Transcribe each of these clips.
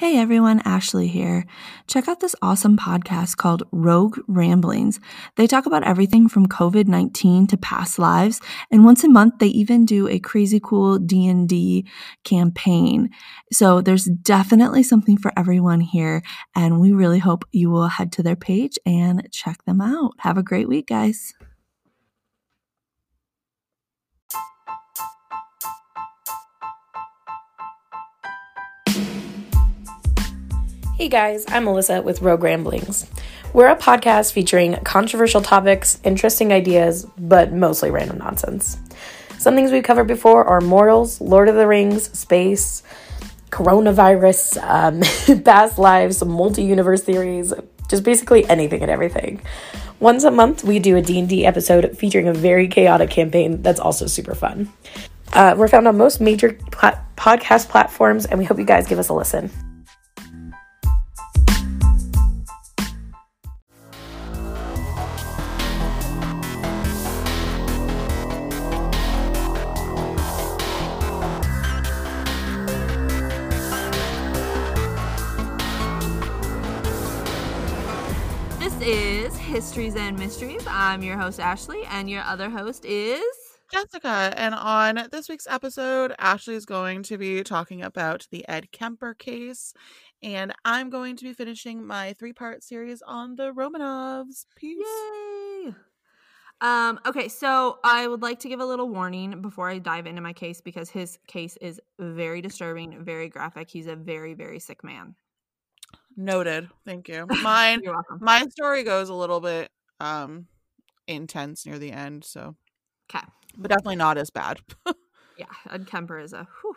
Hey everyone, Ashley here. Check out this awesome podcast called Rogue Ramblings. They talk about everything from COVID-19 to past lives, and once a month they even do a crazy cool D&D campaign. So there's definitely something for everyone here, and we really hope you will head to their page and check them out. Have a great week, guys. Hey guys, I'm Melissa with Rogue Ramblings. We're a podcast featuring controversial topics, interesting ideas, but mostly random nonsense. Some things we've covered before are mortals, Lord of the Rings, space, coronavirus, past lives, multi-universe theories, just basically anything and everything. Once a month, we do a D&D episode featuring a very chaotic campaign that's also super fun. We're found on most major podcast platforms, and we hope you guys give us a listen. Histories and Mysteries. I'm your host, Ashley, and your other host is Jessica. And on this week's episode, Ashley is going to be talking about the Ed Kemper case, and I'm going to be finishing my three-part series on the Romanovs. Peace. Yay! Okay, so I would like to give a little warning before I dive into my case, because his case is very disturbing, very graphic. He's a very, very sick man. Noted. Thank you. Mine, you're welcome. My story goes a little bit intense near the end, so okay, but definitely not as bad. Yeah, Ed Kemper is a whew.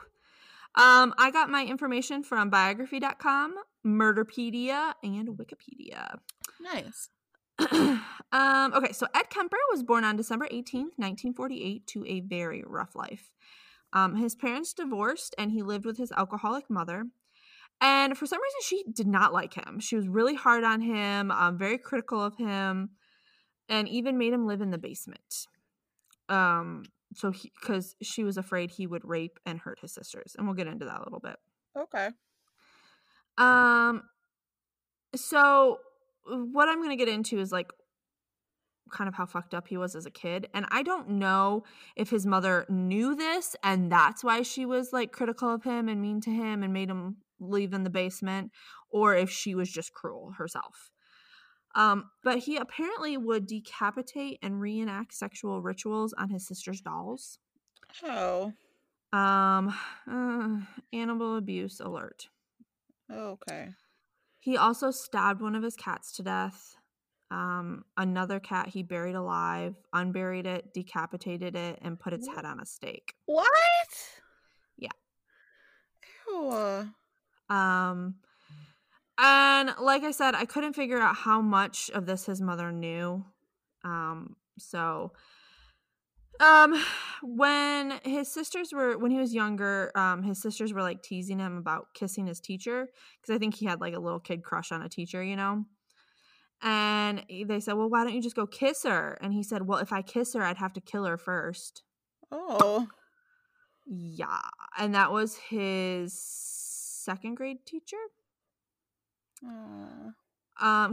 I got my information from biography.com, Murderpedia, and Wikipedia. Nice. Okay, so Ed Kemper was born on December 18th, 1948, to a very rough life. His parents divorced, and he lived with his alcoholic mother. And for some reason, she did not like him. She was really hard on him, very critical of him, and even made him live in the basement. Because she was afraid he would rape and hurt his sisters. And we'll get into that a little bit. Okay. So what I'm going to get into is like kind of how fucked up he was as a kid. And I don't know if his mother knew this, and that's why she was like critical of him and mean to him and made him leave in the basement, or if she was just cruel herself. But he apparently would decapitate and reenact sexual rituals on his sister's dolls. Oh. Animal abuse alert. Okay. He also stabbed one of his cats to death. Another cat he buried alive, unburied it, decapitated it, and put its head on a stake. What? Yeah. Ew. And like I said, I couldn't figure out how much of this his mother knew. When he was younger, his sisters were like teasing him about kissing his teacher, because I think he had like a little kid crush on a teacher, you know? And they said, well, why don't you just go kiss her? And he said, well, if I kiss her, I'd have to kill her first. Oh. Yeah. And that was his second grade teacher.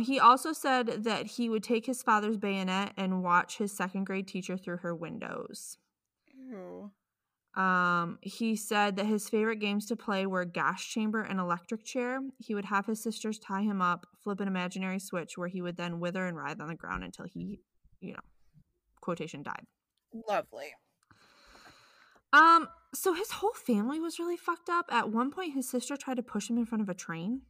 He also said that he would take his father's bayonet and watch his second grade teacher through her windows. Ew. He said that his favorite games to play were gas chamber and electric chair. He would have his sisters tie him up, flip an imaginary switch where he would then wither and writhe on the ground until he, you know, quotation, died. Lovely. So his whole family was really fucked up. At one point, his sister tried to push him in front of a train.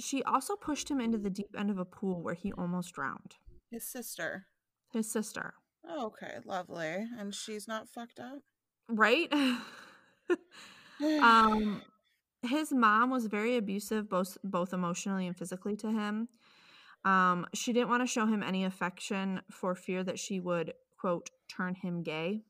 She also pushed him into the deep end of a pool where he almost drowned. His sister. Okay, lovely. And she's not fucked up? Right? His mom was very abusive, both emotionally and physically to him. She didn't want to show him any affection for fear that she would, quote, turn him gay.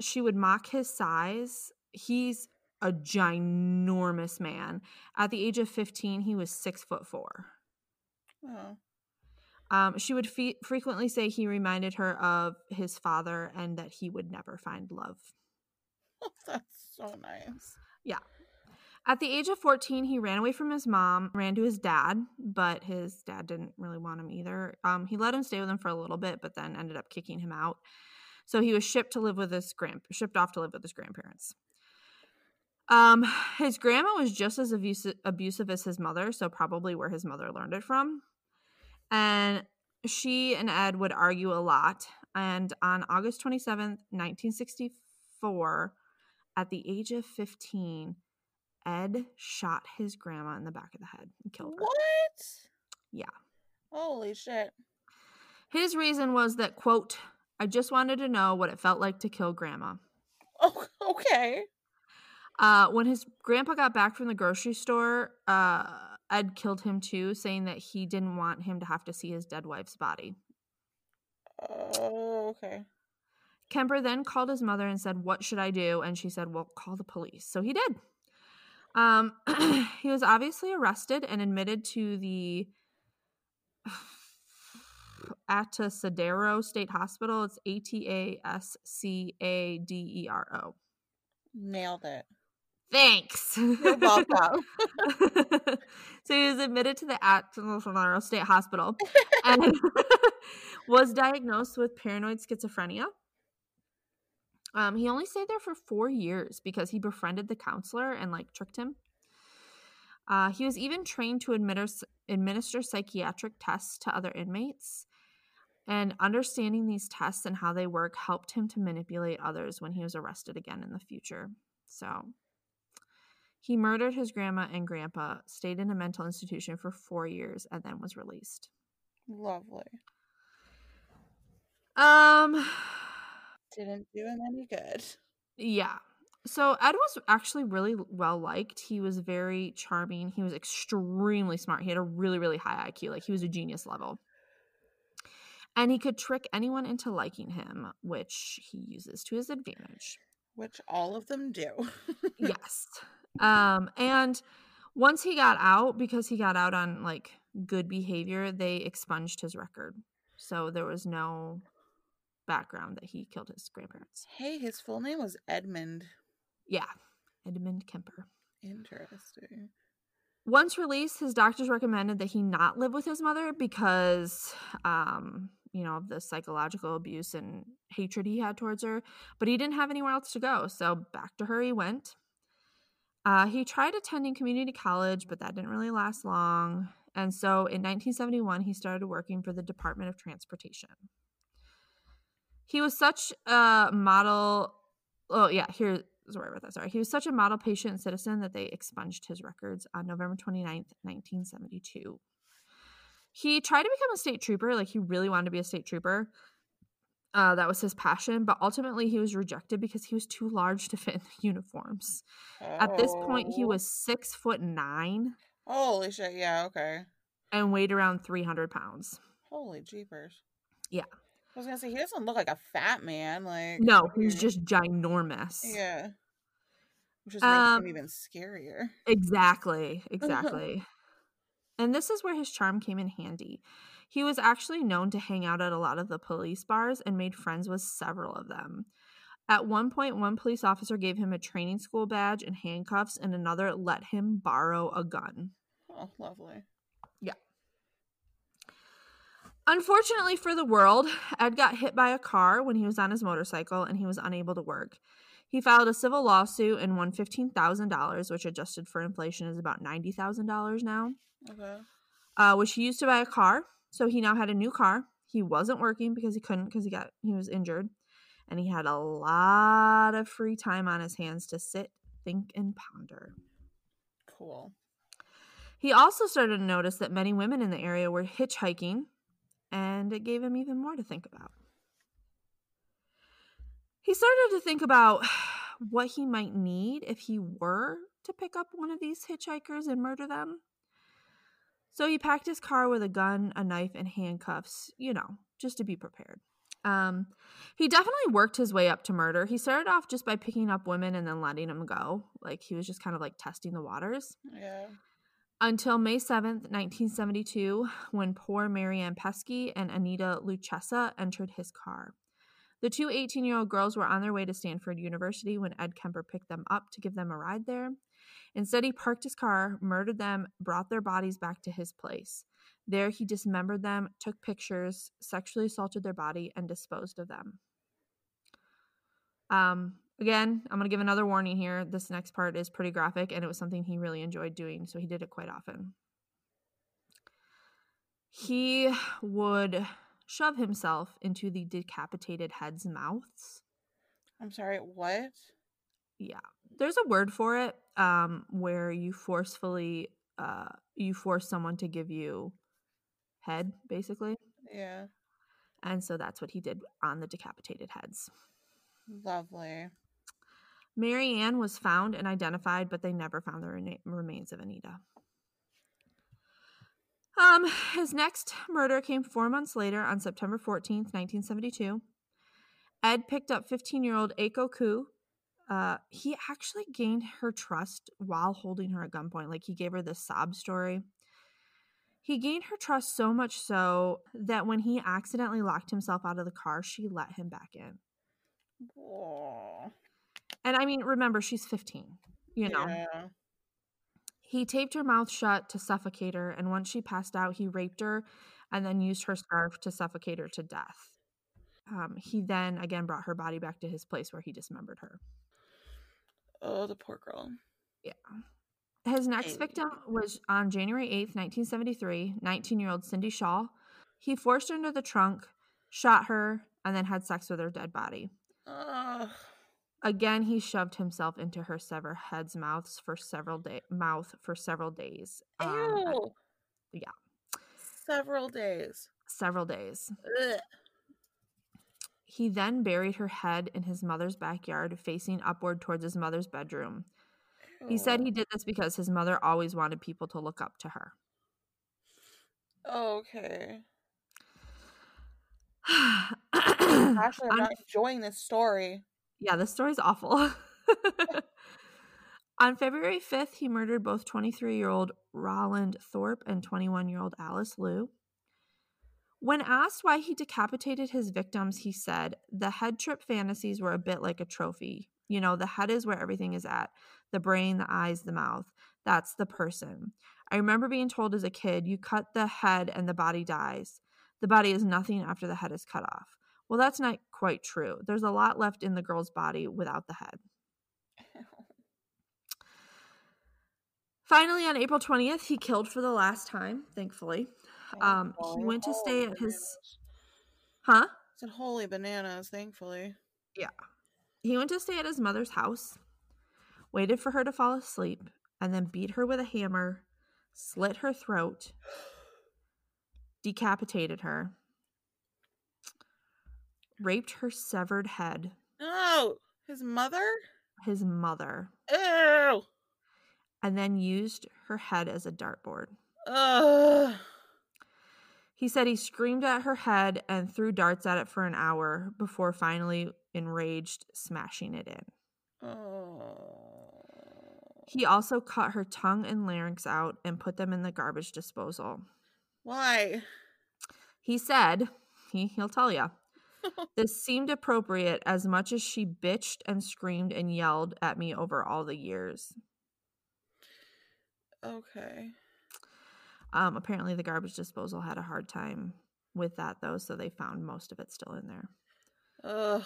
She would mock his size. He's a ginormous man. At the age of 15, he was 6'4". Oh. She would frequently say he reminded her of his father and that he would never find love. What the so nice. Yeah. At the age of 14, he ran away from his mom, ran to his dad, but his dad didn't really want him either. He let him stay with him for a little bit, but then ended up kicking him out. So he was shipped off to live with his grandparents. His grandma was just as abusive as his mother, so probably where his mother learned it from. And she and Ed would argue a lot. And on August 27th, 1964, at the age of 15, Ed shot his grandma in the back of the head and killed her. What? Yeah. Holy shit. His reason was that, quote, I just wanted to know what it felt like to kill grandma. Oh, okay. When his grandpa got back from the grocery store, Ed killed him too, saying that he didn't want him to have to see his dead wife's body. Oh, okay. Kemper then called his mother and said, what should I do? And she said, well, call the police. So he did. He was obviously arrested and admitted to the Atascadero State Hospital. It's Atascadero. Nailed it. Thanks. You're welcome. So he was admitted to the Atascadero State Hospital and was diagnosed with paranoid schizophrenia. He only stayed there for 4 years because he befriended the counselor and, like, tricked him. He was even trained to administer psychiatric tests to other inmates. And understanding these tests and how they work helped him to manipulate others when he was arrested again in the future. So he murdered his grandma and grandpa, stayed in a mental institution for 4 years, and then was released. Lovely. Didn't do him any good. Yeah. So Ed was actually really well liked. He was very charming. He was extremely smart. He had a really, really high IQ. Like, he was a genius level. And he could trick anyone into liking him, which he uses to his advantage. Which all of them do. Yes. And once he got out, because he got out on, like, good behavior, they expunged his record. So there was no background that he killed his grandparents. Hey, his full name was Edmund. Yeah. Edmund Kemper. Interesting. Once released, his doctors recommended that he not live with his mother because, you know, the psychological abuse and hatred he had towards her, but he didn't have anywhere else to go, so back to her he went. He tried attending community college, but that didn't really last long, and so in 1971, he started working for the Department of Transportation. He was such a model, he was such a model patient and citizen that they expunged his records on November 29th, 1972. He tried to become a state trooper. Like, he really wanted to be a state trooper. That was his passion. But ultimately, he was rejected because he was too large to fit in the uniforms. Oh. At this point, he was 6'9". Holy shit. Yeah, okay. And weighed around 300 pounds. Holy jeepers. Yeah. I was going to say, he doesn't look like a fat man. Like, no, he's just ginormous. Yeah. Which just makes him even scarier. Exactly. And this is where his charm came in handy. He was actually known to hang out at a lot of the police bars and made friends with several of them. At one point, one police officer gave him a training school badge and handcuffs, and another let him borrow a gun. Oh, lovely. Yeah. Unfortunately for the world, Ed got hit by a car when he was on his motorcycle, and he was unable to work. He filed a civil lawsuit and won $15,000, which adjusted for inflation is about $90,000 now. Okay. Which he used to buy a car. So he now had a new car. He wasn't working because he couldn't because he was injured. And he had a lot of free time on his hands to sit, think, and ponder. Cool. He also started to notice that many women in the area were hitchhiking, and it gave him even more to think about. He started to think about what he might need if he were to pick up one of these hitchhikers and murder them. So he packed his car with a gun, a knife, and handcuffs, you know, just to be prepared. He definitely worked his way up to murder. He started off just by picking up women and then letting them go. Like, he was just kind of, like, testing the waters. Yeah. Until May 7th, 1972, when poor Mary Ann Pesky and Anita Luchessa entered his car. The two 18-year-old girls were on their way to Stanford University when Ed Kemper picked them up to give them a ride there. Instead, he parked his car, murdered them, brought their bodies back to his place. There, he dismembered them, took pictures, sexually assaulted their body, and disposed of them. Again, I'm going to give another warning here. This next part is pretty graphic, and it was something he really enjoyed doing, so he did it quite often. He would shove himself into the decapitated heads' mouths. I'm sorry, what? Yeah. There's a word for it, where you forcefully, you force someone to give you head, basically. Yeah. And so that's what he did on the decapitated heads. Lovely. Mary Ann was found and identified, but they never found the remains of Anita. His next murder came 4 months later on September 14th, 1972. Ed picked up 15-year-old Eiko Koo. He actually gained her trust while holding her at gunpoint. Like, he gave her this sob story. He gained her trust so much so that when he accidentally locked himself out of the car, she let him back in. Aww. And I mean, remember, she's 15, you know. Yeah. He taped her mouth shut to suffocate her, and once she passed out, he raped her and then used her scarf to suffocate her to death. He then, again, brought her body back to his place where he dismembered her. Oh, the poor girl. Yeah. His next victim was on January 8th, 1973, 19-year-old Cindy Shaw. He forced her into the trunk, shot her, and then had sex with her dead body. Ugh. Again, he shoved himself into her severed head's mouth for several days. Ew. Yeah. Several days. Ugh. He then buried her head in his mother's backyard, facing upward towards his mother's bedroom. Ew. He said he did this because his mother always wanted people to look up to her. Okay. Actually, I'm not enjoying this story. Yeah, this story's awful. On February 5th, he murdered both 23-year-old Roland Thorpe and 21-year-old Alice Lou. When asked why he decapitated his victims, he said, the head trip fantasies were a bit like a trophy. You know, the head is where everything is at. The brain, the eyes, the mouth. That's the person. I remember being told as a kid, you cut the head and the body dies. The body is nothing after the head is cut off. Well, that's not quite true. There's a lot left in the girl's body without the head. Finally, on April 20th, he killed for the last time, thankfully. He went to stay at his... Huh? I said holy bananas, thankfully. Yeah. He went to stay at his mother's house, waited for her to fall asleep, and then beat her with a hammer, slit her throat, decapitated her, raped her severed head. Oh, his mother? His mother. Ew. And then used her head as a dartboard. Ugh. He said he screamed at her head and threw darts at it for an hour before finally, enraged, smashing it in. Oh. He also cut her tongue and larynx out and put them in the garbage disposal. Why? He said, he'll tell you. This seemed appropriate as much as she bitched and screamed and yelled at me over all the years. Okay. Apparently the garbage disposal had a hard time with that, though, so they found most of it still in there. Ugh.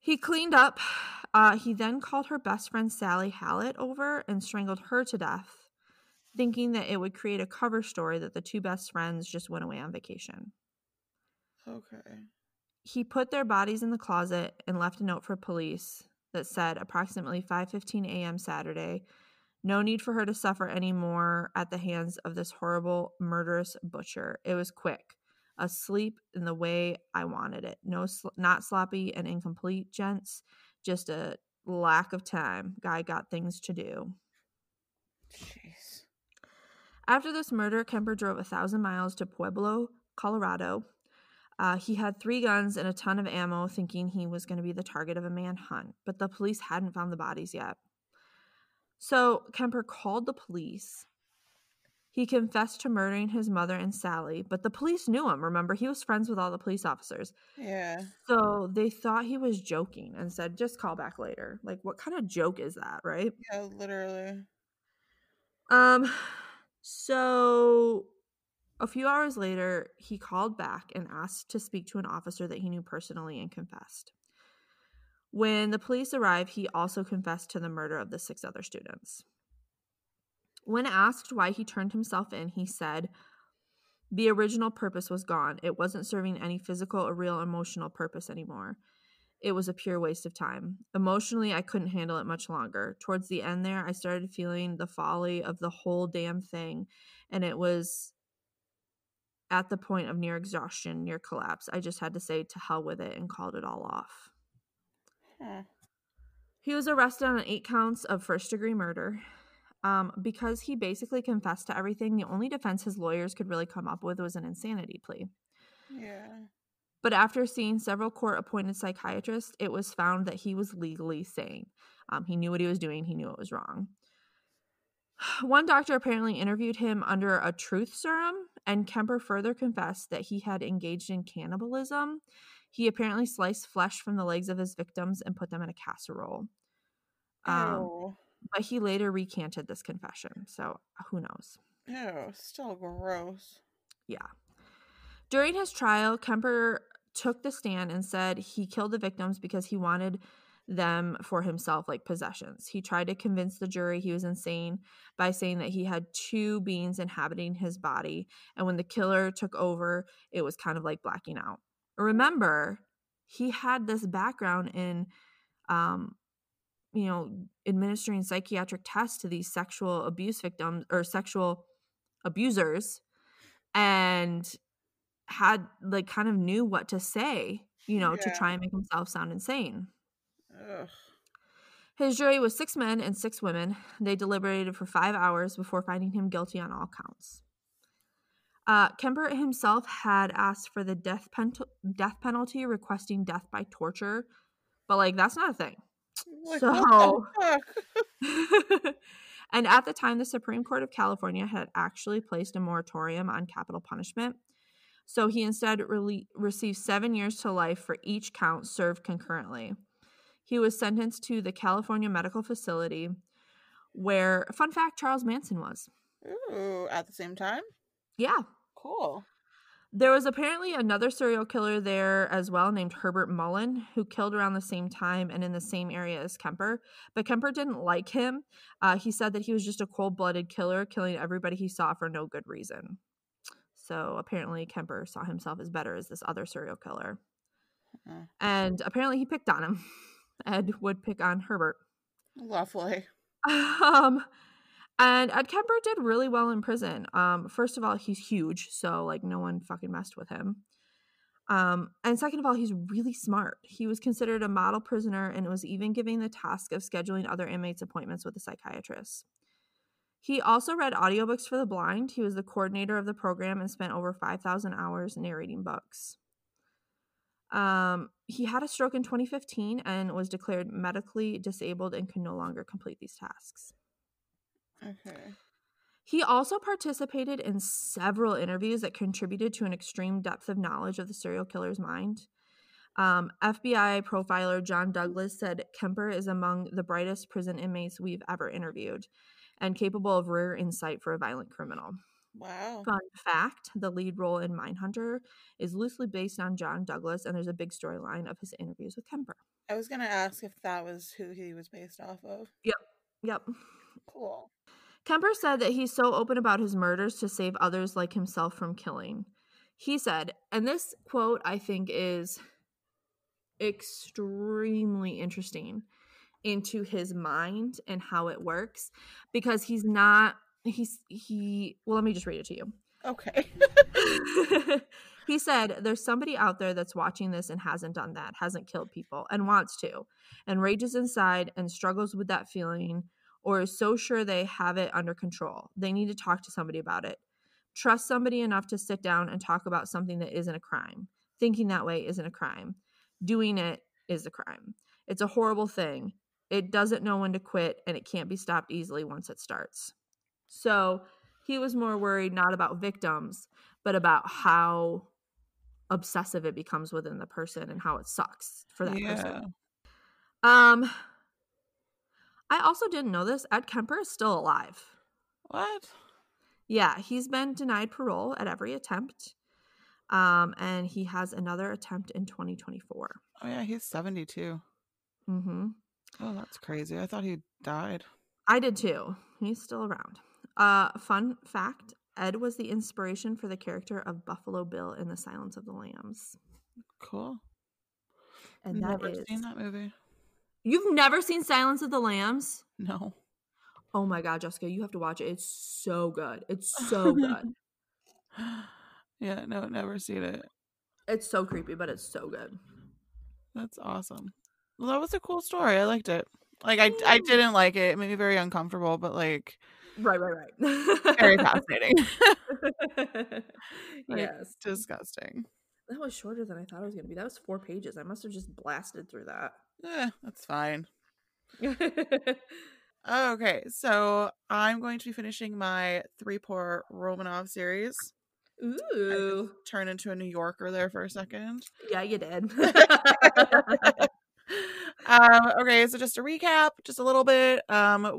He cleaned up. He then called her best friend Sally Hallett over and strangled her to death, thinking that it would create a cover story that the two best friends just went away on vacation. Okay. He put their bodies in the closet and left a note for police that said approximately 5:15 a.m. Saturday, no need for her to suffer any more at the hands of this horrible, murderous butcher. It was quick, asleep in the way I wanted it. No, not sloppy and incomplete, gents. Just a lack of time. Guy got things to do. Jeez. After this murder, Kemper drove 1,000 miles to Pueblo, Colorado. He had 3 guns and a ton of ammo, thinking he was going to be the target of a manhunt, but the police hadn't found the bodies yet. So Kemper called the police. He confessed to murdering his mother and Sally, but the police knew him. Remember, he was friends with all the police officers. Yeah. So they thought he was joking and said, just call back later. Like, what kind of joke is that, right? Yeah, literally. So a few hours later, he called back and asked to speak to an officer that he knew personally and confessed. When the police arrived, he also confessed to the murder of the 6 other students. When asked why he turned himself in, he said, "The original purpose was gone. It wasn't serving any physical or real emotional purpose anymore. It was a pure waste of time. Emotionally, I couldn't handle it much longer. Towards the end there, I started feeling the folly of the whole damn thing, and it was at the point of near exhaustion, near collapse. I just had to say to hell with it and called it all off." Huh. He was arrested on 8 counts of first-degree murder. Because he basically confessed to everything, the only defense his lawyers could really come up with was an insanity plea. Yeah. But after seeing several court-appointed psychiatrists, it was found that he was legally sane. He knew what he was doing. He knew it was wrong. One doctor apparently interviewed him under a truth serum, and Kemper further confessed that he had engaged in cannibalism. He apparently sliced flesh from the legs of his victims and put them in a casserole. Oh. But he later recanted this confession, so who knows? Ew, still gross. Yeah. During his trial, Kemper took the stand and said he killed the victims because he wanted them for himself, like possessions. He tried to convince the jury he was insane by saying that he had 2 beings inhabiting his body, and when the killer took over, it was kind of like blacking out. Remember, he had this background in administering psychiatric tests to these sexual abuse victims or sexual abusers, and had like kind of knew what to say, to try and make himself sound insane. Ugh. His jury was 6 men and 6 women. They deliberated for 5 hours before finding him guilty on all counts. Kemper himself had asked for the death penalty, requesting death by torture, but that's not a thing. Like, so, and at the time, the Supreme Court of California had actually placed a moratorium on capital punishment. So he instead received 7 years to life for each count served concurrently. He was sentenced to the California Medical Facility, where, fun fact, Charles Manson was. Ooh, at the same time? Yeah. Cool. There was apparently another serial killer there as well named Herbert Mullen, who killed around the same time and in the same area as Kemper. But Kemper didn't like him. He said that he was just a cold-blooded killer, killing everybody he saw for no good reason. So apparently Kemper saw himself as better as this other serial killer. And apparently he picked on him. Ed would pick on Herbert. Lovely. And Ed Kemper did really well in prison. First of all, he's huge, so, no one fucking messed with him. And second of all, he's really smart. He was considered a model prisoner and was even given the task of scheduling other inmates' appointments with a psychiatrist. He also read audiobooks for the blind. He was the coordinator of the program and spent over 5,000 hours narrating books. He had a stroke in 2015 and was declared medically disabled and could no longer complete these tasks. Okay. He also participated in several interviews that contributed to an extreme depth of knowledge of the serial killer's mind. FBI profiler John Douglas said Kemper is among the brightest prison inmates we've ever interviewed and capable of rare insight for a violent criminal. Wow. Fun fact, the lead role in Mindhunter is loosely based on John Douglas, and there's a big storyline of his interviews with Kemper. I was going to ask if that was who he was based off of. Yep. Cool. Kemper said that he's so open about his murders to save others like himself from killing. He said, and this quote I think is extremely interesting into his mind and how it works, because let me just read it to you. Okay. He said, "There's somebody out there that's watching this and hasn't done that, hasn't killed people and wants to, and rages inside and struggles with that feeling, or is so sure they have it under control. They need to talk to somebody about it. Trust somebody enough to sit down and talk about something that isn't a crime. Thinking that way isn't a crime. Doing it is a crime. It's a horrible thing. It doesn't know when to quit, and it can't be stopped easily once it starts." So He was more worried not about victims, but about how obsessive it becomes within the person and how it sucks for that person. I also didn't know this. Ed Kemper is still alive. What? Yeah, he's been denied parole at every attempt. And he has another attempt in 2024. Oh, yeah, he's 72. Mm-hmm. Oh, that's crazy. I thought he died. I did too. He's still around. Fun fact, Ed was the inspiration for the character of Buffalo Bill in The Silence of the Lambs. Cool. And that is... Never seen that movie. You've never seen Silence of the Lambs? No. Oh my God, Jessica, you have to watch it. It's so good. It's so good. Yeah, no, never seen it. It's so creepy, but it's so good. That's awesome. Well, that was a cool story. I liked it. Like, I didn't like it. It made me very uncomfortable, but like... Right. Very fascinating. Yes. Disgusting. That was shorter than I thought it was going to be. That was 4 pages. I must have just blasted through that. Yeah, that's fine. Okay, so I'm going to be finishing my 3-part Romanov series. Ooh. Turn into a New Yorker there for a second. Yeah, you did. Okay, so just to recap, just a little bit.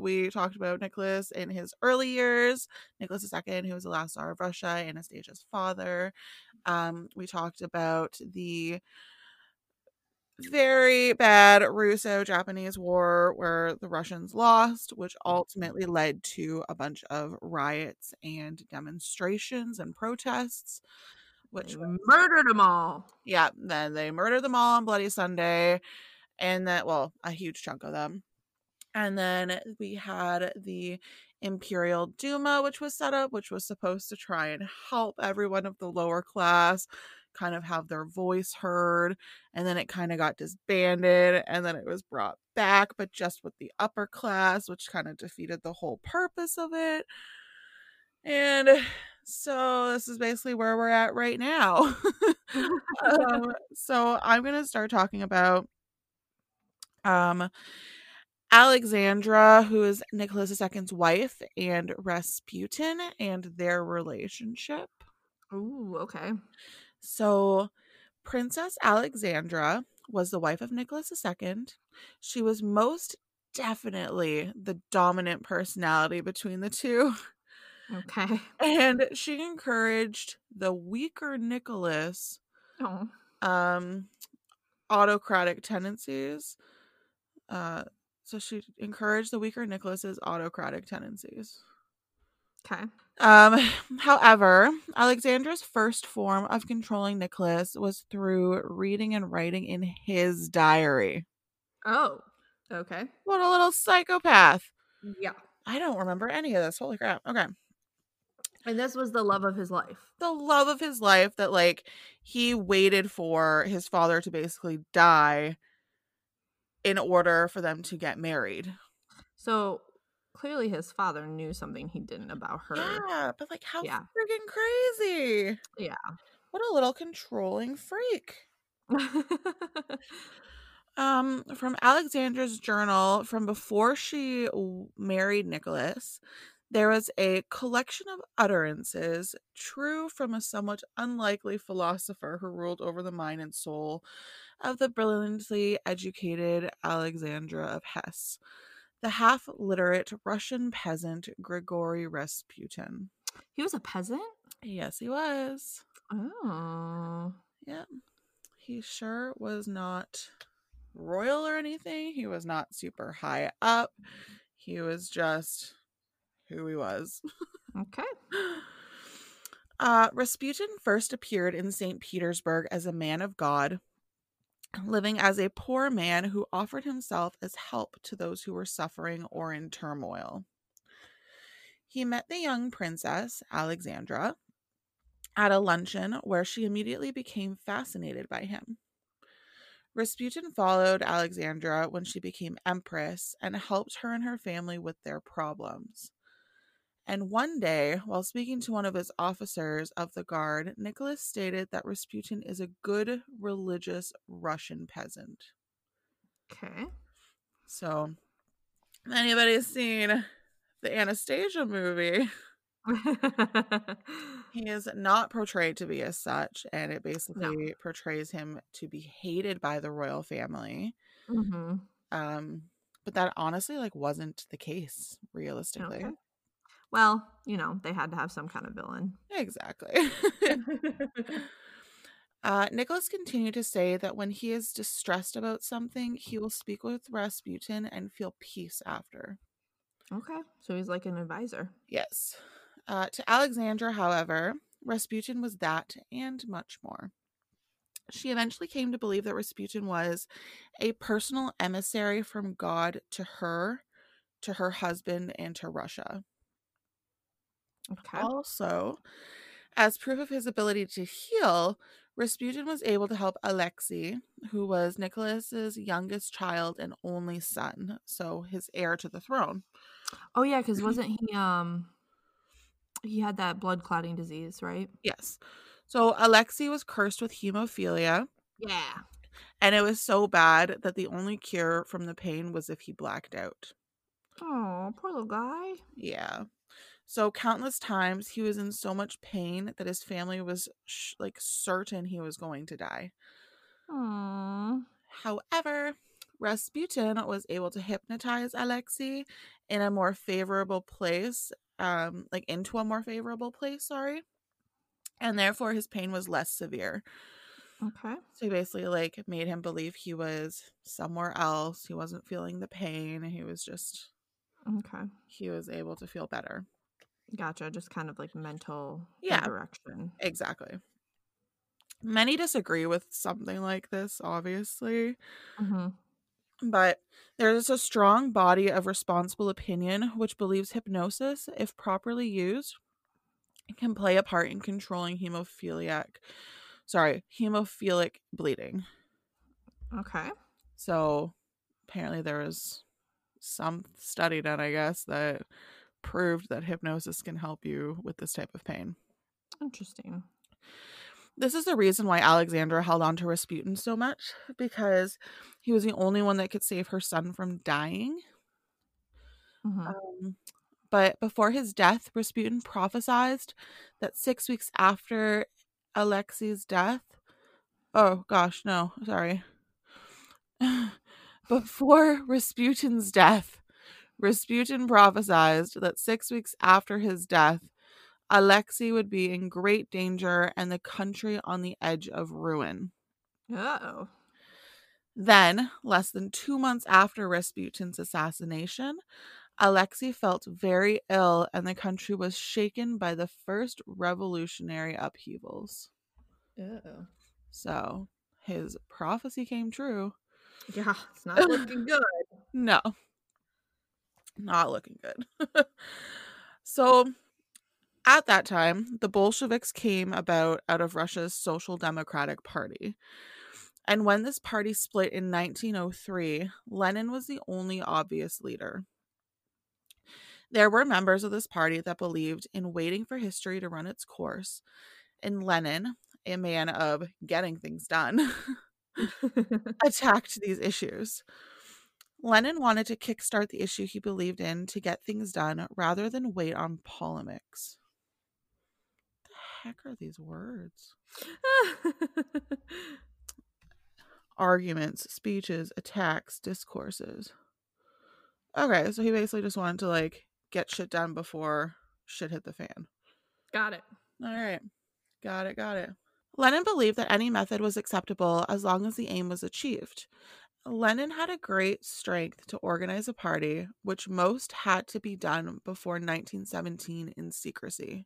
We talked about Nicholas in his early years, Nicholas II, who was the last Tsar of Russia, Anastasia's father. We talked about the very bad Russo-Japanese War where the Russians lost, which ultimately led to a bunch of riots and demonstrations and protests. Which murdered them all. Yeah, then they murdered them all on Bloody Sunday, and that, well, a huge chunk of them. And then we had the Imperial Duma, which was set up, which was supposed to try and help everyone of the lower class kind of have their voice heard, and then it kind of got disbanded, and then it was brought back, but just with the upper class, which kind of defeated the whole purpose of it. And so this is basically where we're at right now. So I'm going to start talking about Alexandra, who is Nicholas II's wife, and Rasputin and their relationship. Ooh, okay. So Princess Alexandra was the wife of Nicholas II. She was most definitely the dominant personality between the two. Okay. And she encouraged the weaker Nicholas autocratic tendencies. So she encouraged the weaker Nicholas's autocratic tendencies. Okay. However, Alexandra's first form of controlling Nicholas was through reading and writing in his diary. Oh, okay. What a little psychopath. Yeah. I don't remember any of this. Holy crap. Okay. And this was the love of his life. The love of his life that, like, he waited for his father to basically die in order for them to get married. So clearly his father knew something he didn't about her. Yeah, but, like, how freaking crazy. Yeah. What a little controlling freak. From Alexandra's journal from before she married Nicholas, there was a collection of utterances, true from a somewhat unlikely philosopher who ruled over the mind and soul of the brilliantly educated Alexandra of Hesse, the half-literate Russian peasant Grigory Rasputin. He was a peasant? Yes, he was. Oh. Yeah. He sure was not royal or anything. He was not super high up. He was just... who he was. Okay. Rasputin first appeared in St. Petersburg as a man of God, living as a poor man who offered himself as help to those who were suffering or in turmoil. He met the young princess, Alexandra, at a luncheon where she immediately became fascinated by him. Rasputin followed Alexandra when she became empress and helped her and her family with their problems. And one day, while speaking to one of his officers of the guard, Nicholas stated that Rasputin is a good, religious Russian peasant. Okay. So, anybody seen the Anastasia movie? He is not portrayed to be as such, and it basically portrays him to be hated by the royal family. Mm-hmm. But that honestly, like, wasn't the case realistically. Okay. Well, you know, they had to have some kind of villain. Exactly. Nicholas continued to say that when he is distressed about something, he will speak with Rasputin and feel peace after. Okay, so he's like an advisor. Yes. To Alexandra, however, Rasputin was that and much more. She eventually came to believe that Rasputin was a personal emissary from God to her husband, and to Russia. Okay. Also, as proof of his ability to heal, Rasputin was able to help Alexei, who was Nicholas's youngest child and only son, so his heir to the throne. Oh yeah, because wasn't he had that blood clotting disease, right? Yes. So Alexei was cursed with hemophilia. Yeah. And it was so bad that the only cure from the pain was if he blacked out. Oh, poor little guy. Yeah. So countless times he was in so much pain that his family was certain he was going to die. Aww. However, Rasputin was able to hypnotize Alexei in a more favorable place, into a more favorable place, and therefore his pain was less severe. Okay. So he basically made him believe he was somewhere else. He wasn't feeling the pain. He was just he was able to feel better. Gotcha. Just kind of mental direction. Exactly. Many disagree with something like this, obviously. Mm-hmm. But there is a strong body of responsible opinion which believes hypnosis, if properly used, can play a part in controlling hemophilic bleeding. Okay. So apparently there was some study done, I guess, that proved that hypnosis can help you with this type of pain. Interesting. This is the reason why Alexandra held on to Rasputin so much, because he was the only one that could save her son from dying. Mm-hmm. But before his death, Rasputin prophesied that 6 weeks after Alexei's death, before Rasputin's death, Rasputin prophesied that 6 weeks after his death, Alexei would be in great danger and the country on the edge of ruin. Uh-oh. Then, less than 2 months after Rasputin's assassination, Alexei felt very ill and the country was shaken by the first revolutionary upheavals. Uh-oh. So, his prophecy came true. Yeah, it's not looking good. No. Not looking good. So, at that time, the Bolsheviks came about out of Russia's Social Democratic Party. And when this party split in 1903, Lenin was the only obvious leader. There were members of this party that believed in waiting for history to run its course. And Lenin, a man of getting things done, attacked these issues. Lenin wanted to kickstart the issue he believed in to get things done rather than wait on polemics. What the heck are these words? Arguments, speeches, attacks, discourses. Okay, so he basically just wanted to get shit done before shit hit the fan. Got it. All right. Got it. Lenin believed that any method was acceptable as long as the aim was achieved. Lenin had a great strength to organize a party, which most had to be done before 1917 in secrecy.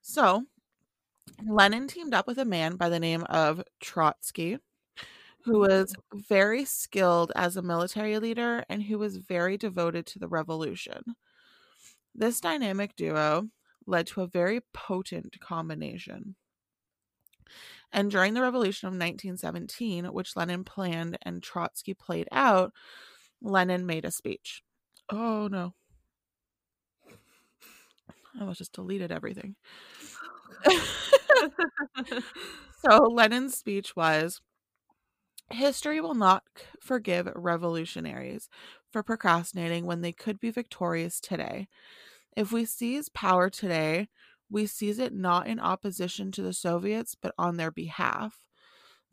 So, Lenin teamed up with a man by the name of Trotsky, who was very skilled as a military leader and who was very devoted to the revolution. This dynamic duo led to a very potent combination. And during the revolution of 1917, which Lenin planned and Trotsky played out, Lenin made a speech. Oh, no. I almost just deleted everything. So Lenin's speech was, "History will not forgive revolutionaries for procrastinating when they could be victorious today. If we seize power today, we seize it not in opposition to the Soviets, but on their behalf.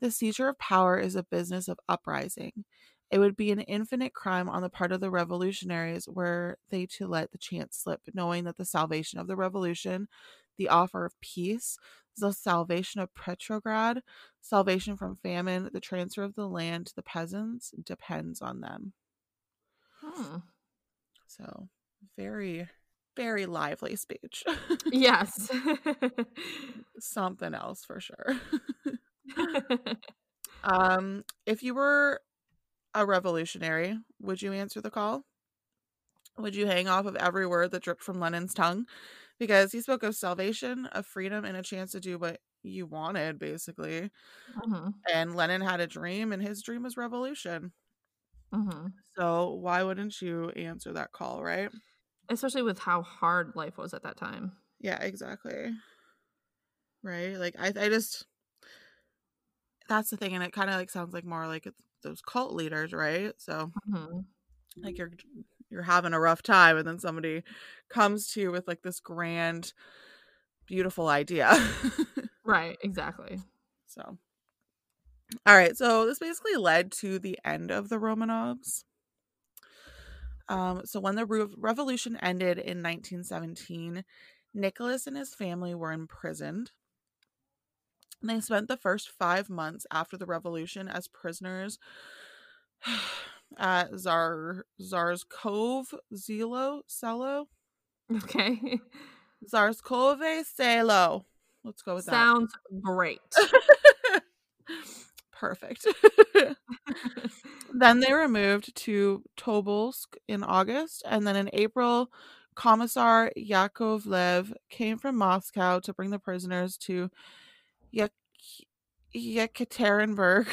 The seizure of power is a business of uprising. It would be an infinite crime on the part of the revolutionaries were they to let the chance slip, knowing that the salvation of the revolution, the offer of peace, the salvation of Petrograd, salvation from famine, the transfer of the land to the peasants depends on them. Hmm. So, very, very lively speech. Yes. Something else for sure. If you were a revolutionary, would you answer the call? Would you hang off of every word that dripped from Lenin's tongue? Because he spoke of salvation, of freedom, and a chance to do what you wanted, basically. Uh-huh. And Lenin had a dream, and his dream was revolution. Uh-huh. So why wouldn't you answer that call, right? Especially with how hard life was at that time. Yeah, exactly. Right? Like, I just... That's the thing, and it kind of, like, sounds like more like it's those cult leaders, right? So, mm-hmm. like, you're having a rough time, and then somebody comes to you with, like, this grand, beautiful idea. Right, exactly. So, all right, so this basically led to the end of the Romanovs. So when the revolution ended in 1917, Nicholas and his family were imprisoned. They spent the first 5 months after the revolution as prisoners at Tsarskoye Selo. Okay. Tsarskoye Selo. Let's go with that. Sounds great. Perfect. Then they were moved to Tobolsk in August, and then in April, Commissar Yakovlev came from Moscow to bring the prisoners to Yekaterinburg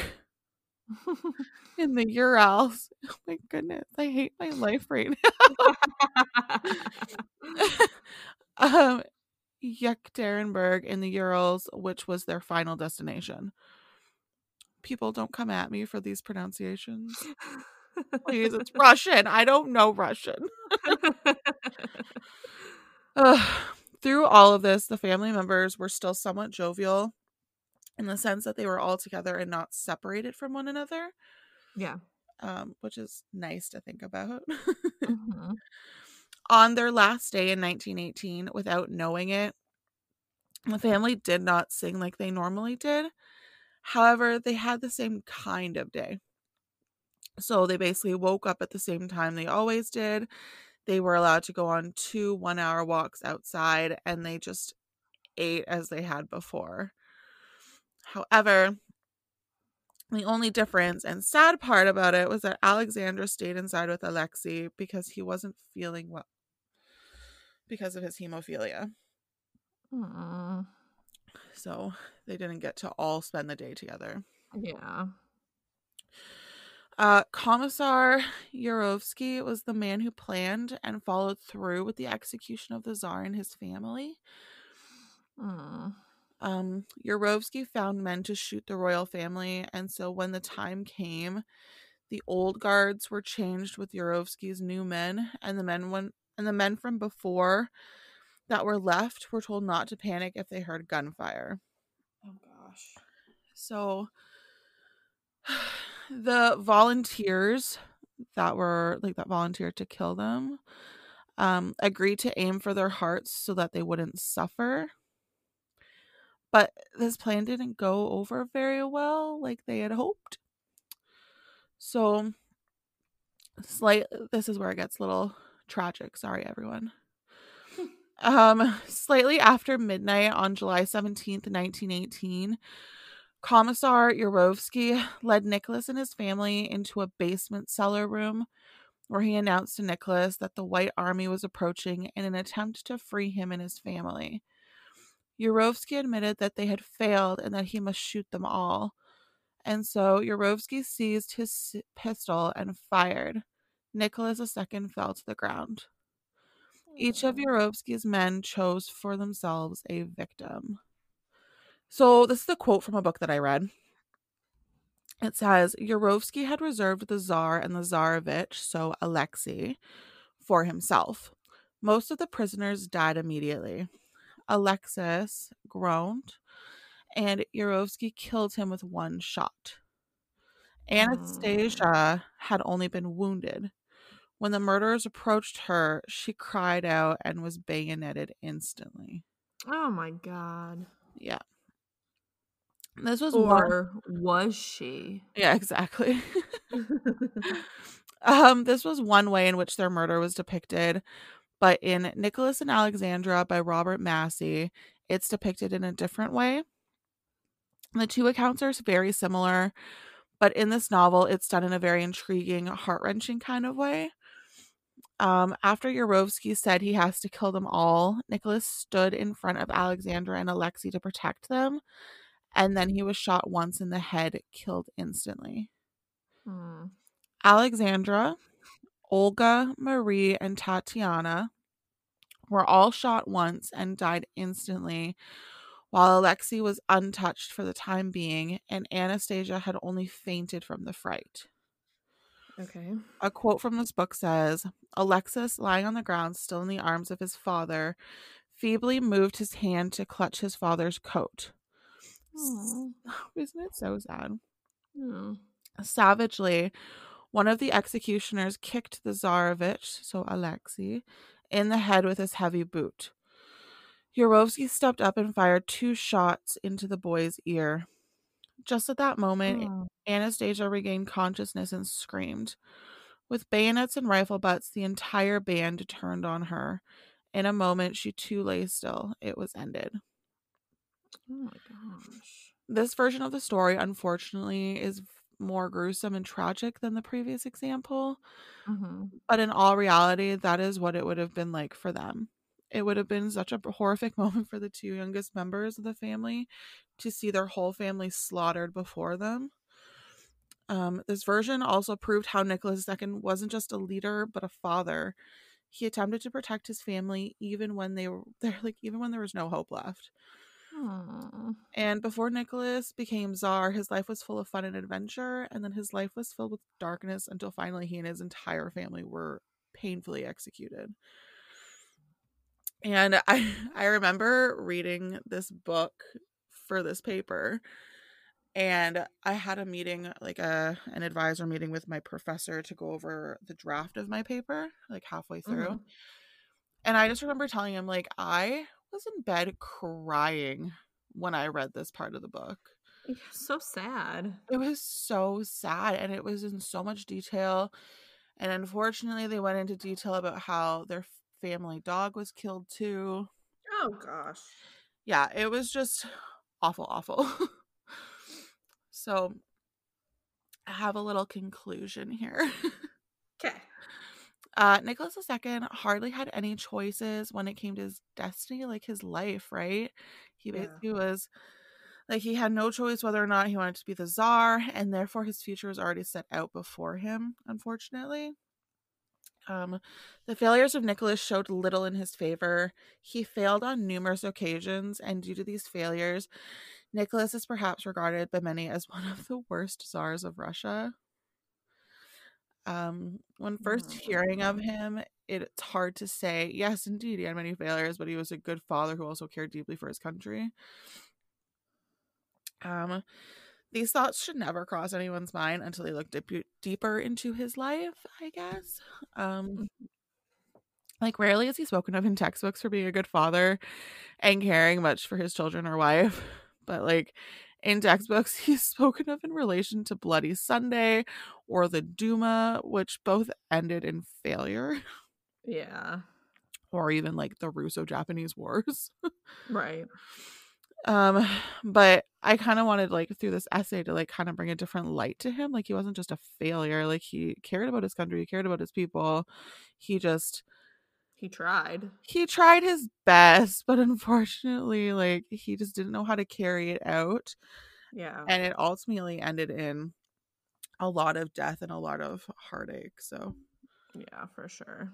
in the Urals. Oh my goodness, I hate my life right now. Yekaterinburg in the Urals, which was their final destination. People, don't come at me for these pronunciations. Please, it's Russian. I don't know Russian. Through all of this, the family members were still somewhat jovial, in the sense that they were all together and not separated from one another. Yeah. Which is nice to think about. Mm-hmm. On their last day in 1918, without knowing it, the family did not sing like they normally did. However, they had the same kind of day. So they basically woke up at the same time they always did. They were allowed to go on 2 one-hour walks outside, and they just ate as they had before. However, the only difference and sad part about it was that Alexandra stayed inside with Alexei because he wasn't feeling well because of his hemophilia. Aww. So they didn't get to all spend the day together. Yeah. Commissar Yurovsky was the man who planned and followed through with the execution of the Tsar and his family. Aww. Yurovsky found men to shoot the royal family, and so when the time came, the old guards were changed with Yurovsky's new men, and the men from before that were left were told not to panic if they heard gunfire. Oh gosh. So the volunteers that volunteered to kill them agreed to aim for their hearts so that they wouldn't suffer. But this plan didn't go over very well like they had hoped. So, this is where it gets a little tragic. Sorry, everyone. Slightly after midnight on July 17th, 1918, Commissar Yurovsky led Nicholas and his family into a basement cellar room where he announced to Nicholas that the White Army was approaching in an attempt to free him and his family. Yurovsky admitted that they had failed and that he must shoot them all. And so Yurovsky seized his pistol and fired. Nicholas II fell to the ground. Each of Yurovsky's men chose for themselves a victim. So this is a quote from a book that I read. It says, Yurovsky had reserved the Tsar and the Tsarevich, so Alexei, for himself. Most of the prisoners died immediately. Alexis groaned, and Yurovsky killed him with one shot. Anastasia had only been wounded. When the murderers approached her, she cried out and was bayoneted instantly. Oh my god. Yeah. This was was she? Yeah, exactly. This was one way in which their murder was depicted, but in Nicholas and Alexandra by Robert Massie, it's depicted in a different way. The two accounts are very similar, but in this novel, it's done in a very intriguing, heart-wrenching kind of way. After Yurovsky said he has to kill them all, Nicholas stood in front of Alexandra and Alexei to protect them, and then he was shot once in the head, killed instantly. Alexandra, Olga, Marie, and Tatiana were all shot once and died instantly, while Alexei was untouched for the time being, and Anastasia had only fainted from the fright. Okay. A quote from this book says, "Alexis, lying on the ground, still in the arms of his father, feebly moved his hand to clutch his father's coat." Aww. Isn't it so sad? Aww. Savagely, one of the executioners kicked the Tsarevich, so Alexei, in the head with his heavy boot. Yurovsky stepped up and fired two shots into the boy's ear. Just at that moment, Anastasia regained consciousness and screamed. With bayonets and rifle butts, the entire band turned on her. In a moment, she too lay still. It was ended. Oh my gosh. This version of the story, unfortunately, is more gruesome and tragic than the previous example. But in all reality, that is what it would have been like for them. It would have been such a horrific moment for the two youngest members of the family to see their whole family slaughtered before them. This version also proved how Nicholas II wasn't just a leader, but a father. He attempted to protect his family even when there was no hope left. Aww. And before Nicholas became Tsar, his life was full of fun and adventure, and then his life was filled with darkness until finally he and his entire family were painfully executed. And I remember reading this book for this paper, and I had a meeting, like an advisor meeting with my professor to go over the draft of my paper, like halfway through. And I just remember telling him, like, I was in bed crying when I read this part of the book. So sad. It was so sad, and it was in so much detail. And unfortunately, they went into detail about how their family dog was killed too. Oh gosh. Yeah, it was just awful. So I have a little conclusion here. Okay. Nicholas II hardly had any choices when it came to his destiny, like his life, right? He basically was like, he had no choice whether or not he wanted to be the Tsar, and therefore his future was already set out before him, unfortunately. The failures of Nicholas showed little in his favor. He failed on numerous occasions, and due to these failures, Nicholas is perhaps regarded by many as one of the worst Tsars of Russia. When first hearing of him, it's hard to say. Yes, indeed, he had many failures, but he was a good father who also cared deeply for his country. These thoughts should never cross anyone's mind until they look deeper into his life, I guess. Rarely is he spoken of in textbooks for being a good father and caring much for his children or wife. But, in textbooks, he's spoken of in relation to Bloody Sunday or the Duma, which both ended in failure. Yeah. Or even, the Russo-Japanese Wars. Right. But I kind of wanted through this essay to kind of bring a different light to him. He wasn't just a failure. He cared about his country, he cared about his people. He tried his best, but unfortunately he just didn't know how to carry it out. Yeah. And it ultimately ended in a lot of death and a lot of heartache. So yeah, for sure.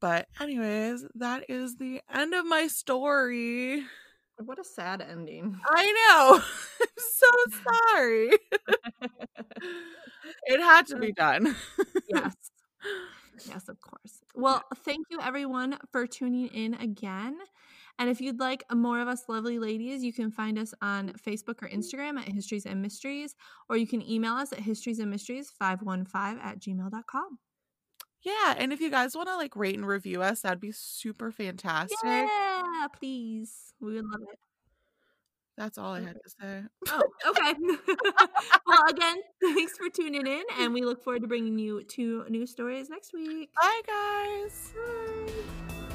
But anyways, that is the end of my story. What a sad ending. I know. I'm so sorry. It had to be done. Yes. Yes, of course. Well, thank you everyone for tuning in again. And if you'd like more of us lovely ladies, you can find us on Facebook or Instagram at Histories and Mysteries, or you can email us at historiesandmysteries515@gmail.com. Yeah, and if you guys want to like rate and review us, that'd be super fantastic. Yeah, please. We would love it. That's all I had to say. Oh, okay. Well, again, thanks for tuning in, and we look forward to bringing you 2 new stories next week. Bye, guys. Bye.